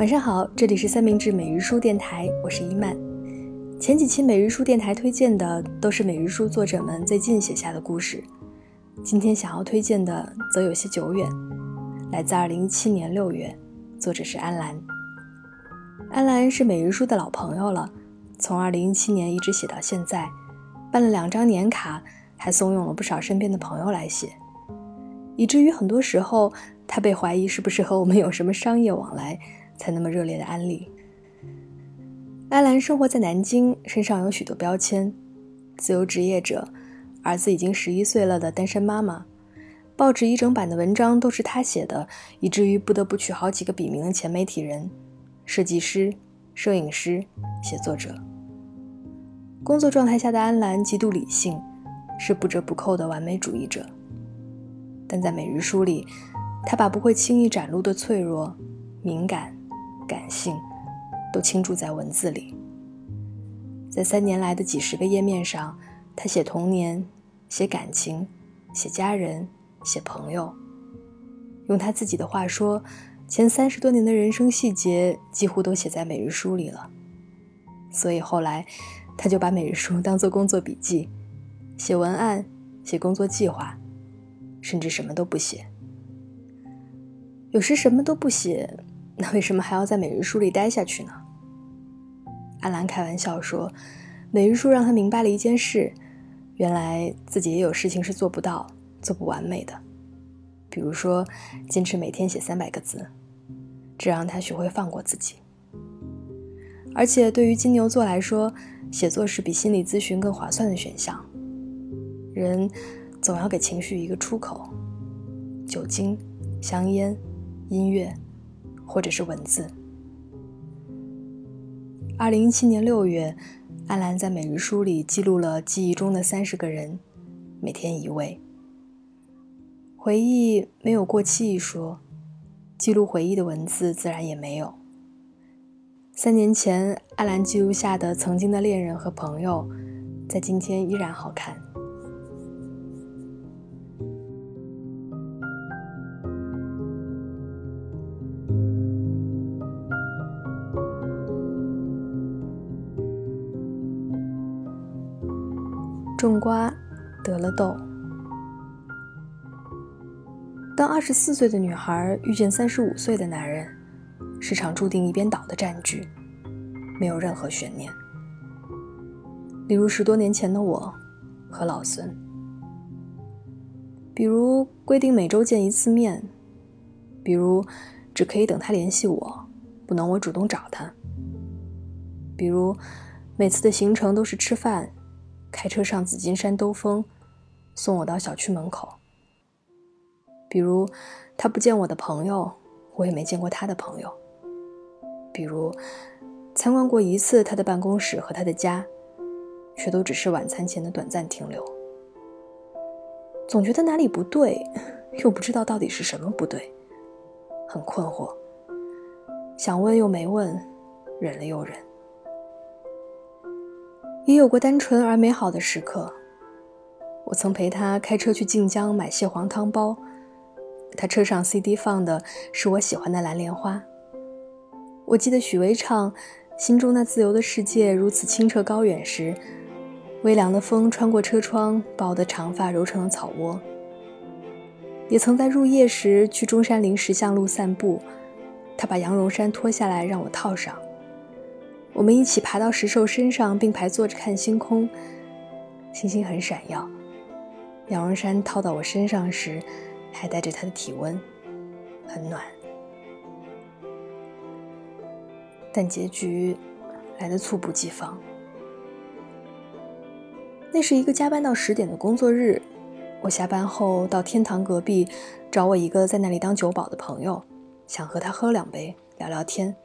晚上好，这里是三明治每日书电台，我是伊曼。前几期每日书电台推荐的都是每日书作者们最近写下的故事，今天想要推荐的则有些久远，来自2017年6月，作者是安澜。安澜是每日书的老朋友了，从2017年一直写到现在，办了2张年卡，还怂恿了不少身边的朋友来写，以至于很多时候他被怀疑是不是和我们有什么商业往来，才那么热烈的安利。安澜生活在南京，身上有许多标签：自由职业者，儿子已经11岁了的单身妈妈，报纸1整版的文章都是她写的，以至于不得不取好几个笔名的前媒体人，设计师、摄影师、写作者。工作状态下的安澜极度理性，是不折不扣的完美主义者，但在每日书里，她把不会轻易展露的脆弱、敏感、感性都倾注在文字里。在3年来的几10个页面上，他写童年，写感情，写家人，写朋友。用他自己的话说，前30多年的人生细节几乎都写在每日书里了。所以后来他就把每日书当作工作笔记，写文案，写工作计划，甚至什么都不写。有时什么都不写，那为什么还要在每日书里待下去呢？安澜开玩笑说，每日书让他明白了一件事，原来自己也有事情是做不到、做不完美的。比如说，坚持每天写300个字，这让他学会放过自己。而且对于金牛座来说，写作是比心理咨询更划算的选项。人总要给情绪一个出口，酒精、香烟、音乐或者是文字。2017年6月，安澜在每日书里记录了记忆中的30个人，每天1位。回忆没有过期一说，记录回忆的文字自然也没有。3年前，安澜记录下的曾经的恋人和朋友，在今天依然好看。种瓜得了豆。当24岁的女孩遇见35岁的男人，是场注定一边倒的战局，没有任何悬念。例如10多年前的我和老孙，比如规定每周见1次面，比如只可以等他联系我，不能我主动找他，比如每次的行程都是吃饭，开车上紫金山兜风，送我到小区门口。比如他不见我的朋友，我也没见过他的朋友。比如参观过1次他的办公室和他的家，却都只是晚餐前的短暂停留。总觉得哪里不对，又不知道到底是什么不对，很困惑，想问又没问，忍了又忍。也有过单纯而美好的时刻，我曾陪他开车去晋江买蟹黄汤包，他车上 CD 放的是我喜欢的蓝莲花。我记得许巍唱《心中那自由的世界如此清澈高远》时，微凉的风穿过车窗，把我的长发揉成了草窝。也曾在入夜时去中山陵10巷路散步，他把羊绒衫脱下来让我套上，我们一起爬到石兽身上，并排坐着看星空，星星很闪耀。羊绒衫套到我身上时，还带着它的体温，很暖。但结局来得猝不及防。那是一个加班到10点的工作日，我下班后到天堂隔壁找我一个在那里当酒保的朋友，想和他喝2杯，聊聊天。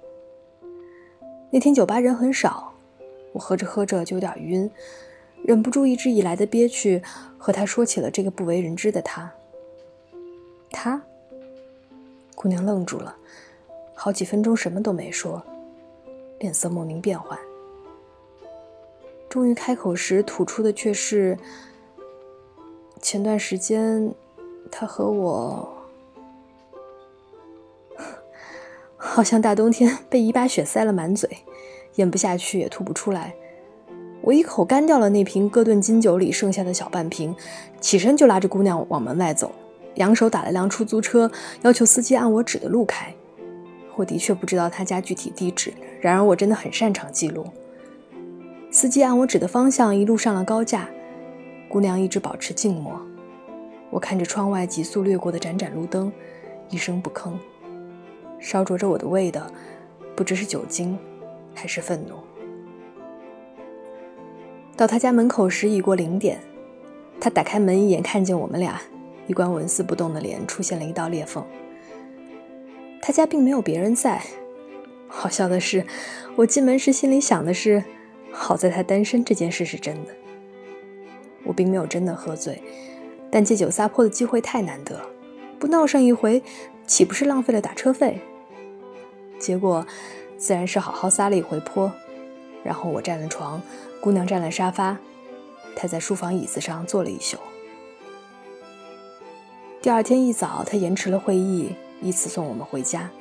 那天酒吧人很少，我喝着喝着就有点晕，忍不住一直以来的憋屈，和他说起了这个不为人知的他。他？姑娘愣住了，好几分钟什么都没说，脸色莫名变幻。终于开口时吐出的却是，前段时间他和我好像大冬天被一把雪塞了满嘴，咽不下去也吐不出来。我一口干掉了那瓶哥顿金酒里剩下的小半瓶，起身就拉着姑娘往门外走，扬手打了辆出租车，要求司机按我指的路开。我的确不知道他家具体地址，然而我真的很擅长记录。司机按我指的方向一路上了高架，姑娘一直保持静默。我看着窗外急速掠过的盏盏路灯，一声不吭。烧灼着我的胃的不知是酒精还是愤怒。到他家门口时已过0点，他打开门一眼看见我们俩，一贯纹丝不动的脸出现了一道裂缝。他家并没有别人在，好笑的是，我进门时心里想的是，好在他单身这件事是真的。我并没有真的喝醉，但借酒撒泼的机会太难得，不闹上一回岂不是浪费了打车费？结果自然是好好撒了一回泼，然后我占了床，姑娘占了沙发，她在书房椅子上坐了一宿。第二天一早，她延迟了会议，依次送我们回家。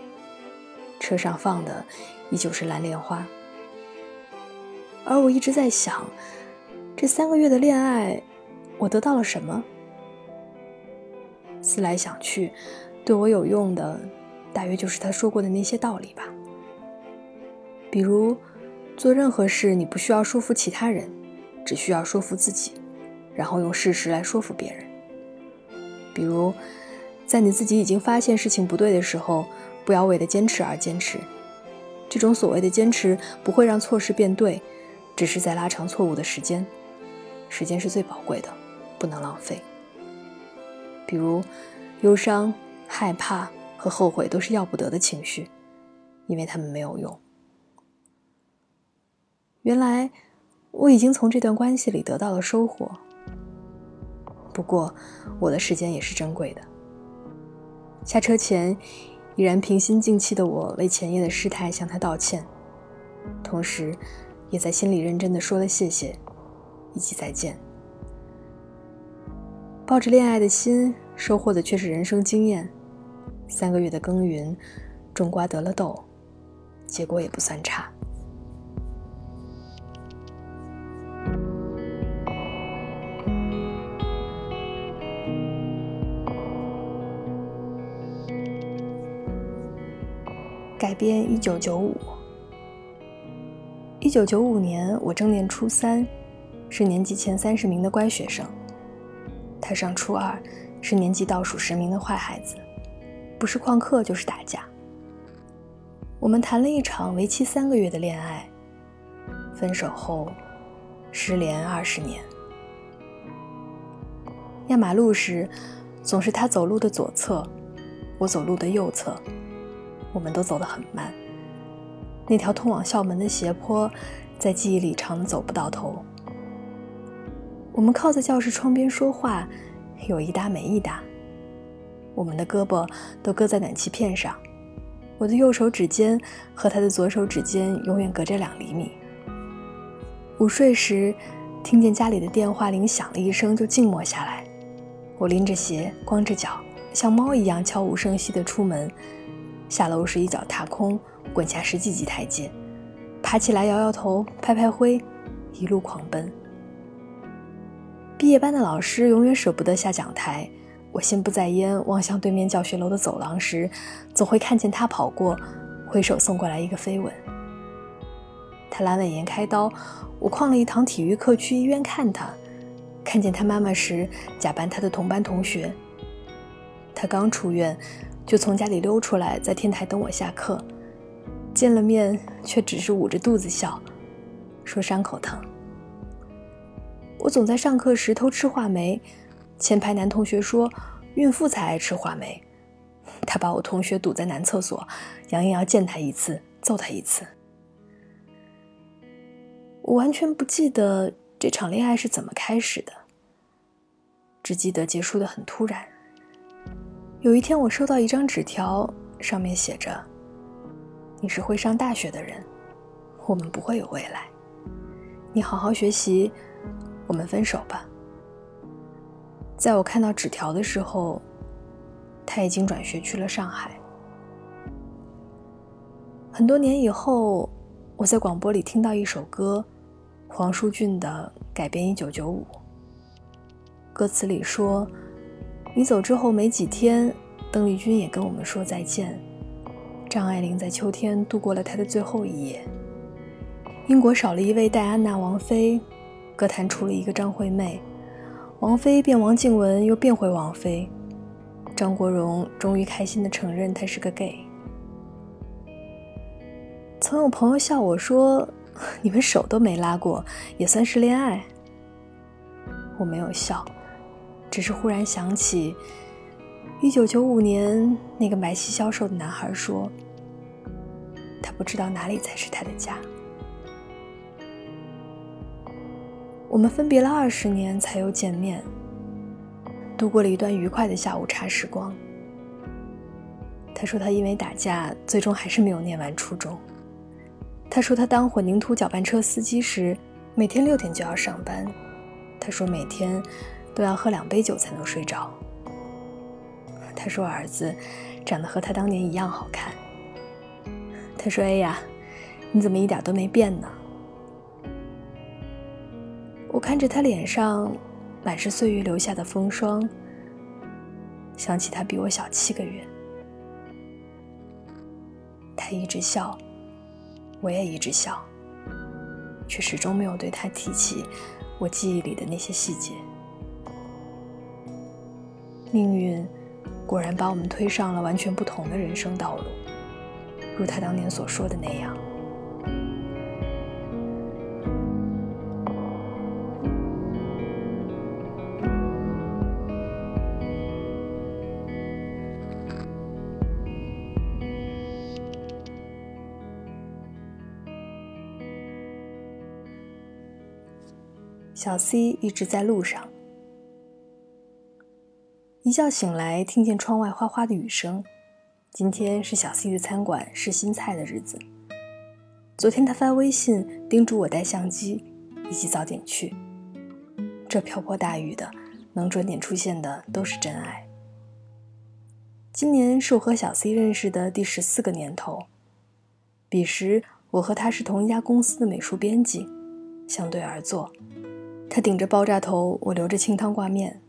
车上放的依旧是蓝莲花，而我一直在想，这3个月的恋爱我得到了什么？思来想去，对我有用的大约就是他说过的那些道理吧。比如做任何事你不需要说服其他人，只需要说服自己，然后用事实来说服别人。比如在你自己已经发现事情不对的时候，不要为了坚持而坚持，这种所谓的坚持不会让错事变对，只是在拉长错误的时间，时间是最宝贵的，不能浪费。比如忧伤、害怕和后悔都是要不得的情绪，因为他们没有用。原来我已经从这段关系里得到了收获，不过我的时间也是珍贵的。下车前，依然平心静气的我为前夜的失态向他道歉，同时也在心里认真的说了谢谢以及再见。抱着恋爱的心，收获的却是人生经验。3个月的耕耘，种瓜得了豆，结果也不算差。改编1995。1995年，我正念初三，是年级前30名的乖学生。他上初二，是年级倒数10名的坏孩子，不是旷课就是打架。我们谈了一场为期3个月的恋爱，分手后失联20年。压马路时，总是他走路的左侧，我走路的右侧，我们都走得很慢。那条通往校门的斜坡，在记忆里长得走不到头。我们靠在教室窗边说话，有一搭没一搭，我们的胳膊都搁在暖气片上，我的右手指尖和他的左手指尖永远隔着2厘米。午睡时，听见家里的电话铃响了一声就静默下来，我拎着鞋，光着脚，像猫一样悄无声息地出门，下楼时一脚踏空，滚下10几级台阶，爬起来摇摇头，拍拍灰，一路狂奔。毕业班的老师永远舍不得下讲台，我心不在焉望向对面教学楼的走廊时，总会看见他跑过，挥手送过来一个飞吻。他阑尾炎开刀，我旷了一堂体育课去医院看他，看见他妈妈时假扮他的同班同学。他刚出院就从家里溜出来，在天台等我下课，见了面却只是捂着肚子笑，说伤口疼。我总在上课时偷吃话梅，前排男同学说孕妇才爱吃话梅，他把我同学堵在男厕所，扬言要见他一次揍他一次。我完全不记得这场恋爱是怎么开始的，只记得结束得很突然。有一天我收到一张纸条，上面写着，你是会上大学的人，我们不会有未来，你好好学习，我们分手吧。在我看到纸条的时候，他已经转学去了上海。很多年以后，我在广播里听到一首歌，黄舒骏的改编1995，歌词里说，你走之后没几天，邓丽君也跟我们说再见。张爱玲在秋天度过了她的最后一夜。英国少了一位戴安娜王妃，歌坛出了一个张惠妹，王妃变王静雯又变回王妃，张国荣终于开心地承认他是个 gay。 曾有朋友笑我说，你们手都没拉过也算是恋爱。我没有笑，只是忽然想起1995年那个买气消瘦的男孩说，他不知道哪里才是他的家。我们分别了20年才又见面，度过了一段愉快的下午茶时光。他说他因为打架最终还是没有念完初中。他说他当混凝土搅拌车司机时每天6点就要上班。他说每天都要喝2杯酒才能睡着。他说儿子长得和他当年一样好看。他说，哎呀，你怎么一点都没变呢？我看着他脸上满是岁月留下的风霜，想起他比我小7个月。他一直笑，我也一直笑，却始终没有对他提起我记忆里的那些细节。命运果然把我们推上了完全不同的人生道路，如他当年所说的那样。小 C 一直在路上，一觉醒来听见窗外哗哗的雨声。今天是小 C 的餐馆试新菜的日子，昨天他发微信叮嘱我带相机以及早点去。这瓢泼大雨的，能准点出现的都是真爱。今年是我和小 C 认识的第14个年头，彼时我和他是同一家公司的美术编辑，相对而坐，他顶着爆炸头，我留着清汤挂面。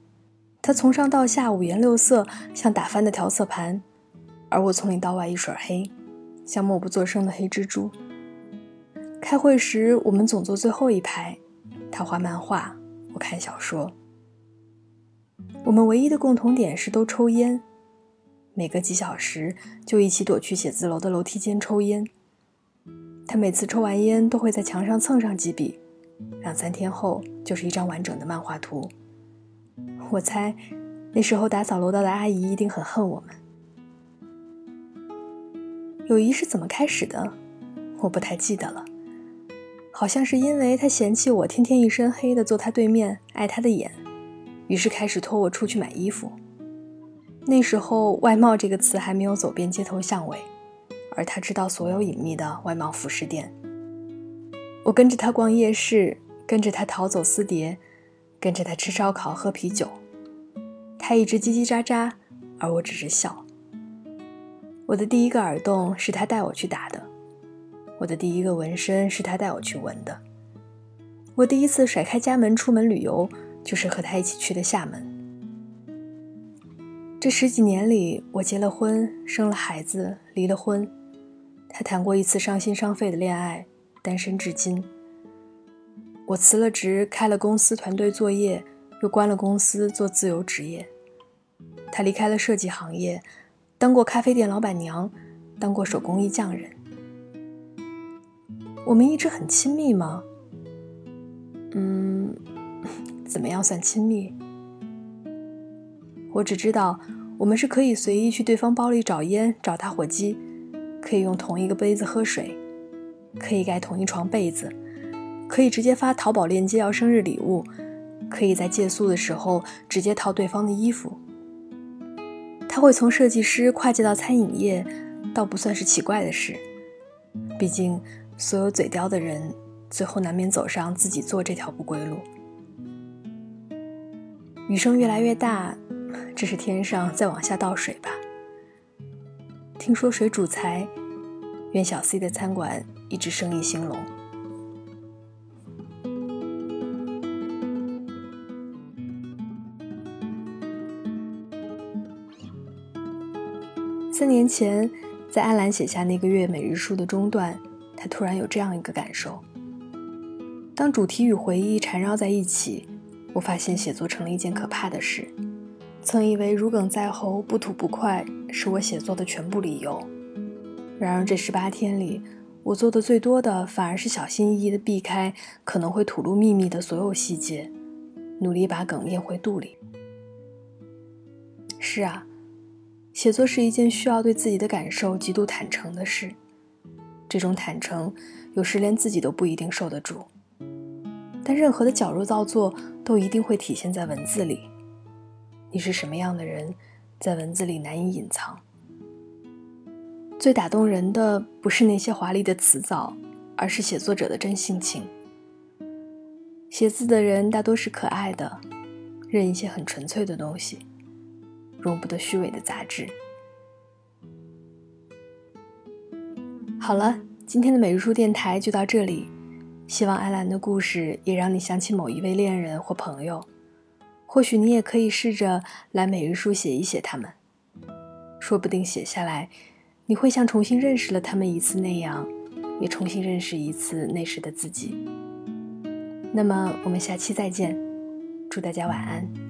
他从上到下五颜六色，像打翻的调色盘，而我从里到外一水黑，像默不作声的黑蜘蛛。开会时我们总坐最后一排，他画漫画，我看小说。我们唯一的共同点是都抽烟，每隔几小时就一起躲去写字楼的楼梯间抽烟。他每次抽完烟都会在墙上蹭上几笔，2-3天后就是一张完整的漫画图。我猜那时候打扫楼道的阿姨一定很恨我们。友谊是怎么开始的我不太记得了，好像是因为他嫌弃我天天一身黑的坐他对面碍他的眼，于是开始拖我出去买衣服。那时候外贸这个词还没有走遍街头巷尾，而他知道所有隐秘的外贸服饰店。我跟着他逛夜市，跟着他逃走私碟，跟着他吃烧烤喝啤酒。他一直叽叽喳喳，而我只是笑。我的第一个耳洞是他带我去打的，我的第一个纹身是他带我去纹的，我第一次甩开家门出门旅游就是和他一起去的厦门。这10几年里，我结了婚，生了孩子，离了婚。他谈过一次伤心伤肺的恋爱，单身至今。我辞了职，开了公司团队作业，又关了公司做自由职业。他离开了设计行业，当过咖啡店老板娘，当过手工艺匠人。我们一直很亲密吗？怎么样算亲密？我只知道我们是可以随意去对方包里找烟找打火机，可以用同一个杯子喝水，可以盖同一床被子，可以直接发淘宝链接要生日礼物，可以在借宿的时候直接套对方的衣服。他会从设计师跨界到餐饮业，倒不算是奇怪的事。毕竟所有嘴刁的人最后难免走上自己做这条不归路。雨声越来越大，这是天上在往下倒水吧？听说水煮材愿小 C 的餐馆一直生意兴隆。3年前，在安澜写下那个月每日书的中段，他突然有这样一个感受：当主题与回忆缠绕在一起，我发现写作成了一件可怕的事。曾以为如鲠在喉、不吐不快是我写作的全部理由，然而这18天里，我做的最多的反而是小心翼翼地避开可能会吐露秘密的所有细节，努力把梗咽回肚里。是啊，写作是一件需要对自己的感受极度坦诚的事，这种坦诚有时连自己都不一定受得住，但任何的矫揉造作都一定会体现在文字里。你是什么样的人，在文字里难以隐藏。最打动人的不是那些华丽的辞藻，而是写作者的真性情。写字的人大多是可爱的，任一些很纯粹的东西，容不得虚伪的杂质。好了，今天的每日书电台就到这里，希望安澜的故事也让你想起某一位恋人或朋友，或许你也可以试着来每日书写一写他们，说不定写下来，你会像重新认识了他们一次那样，也重新认识一次那时的自己。那么我们下期再见，祝大家晚安。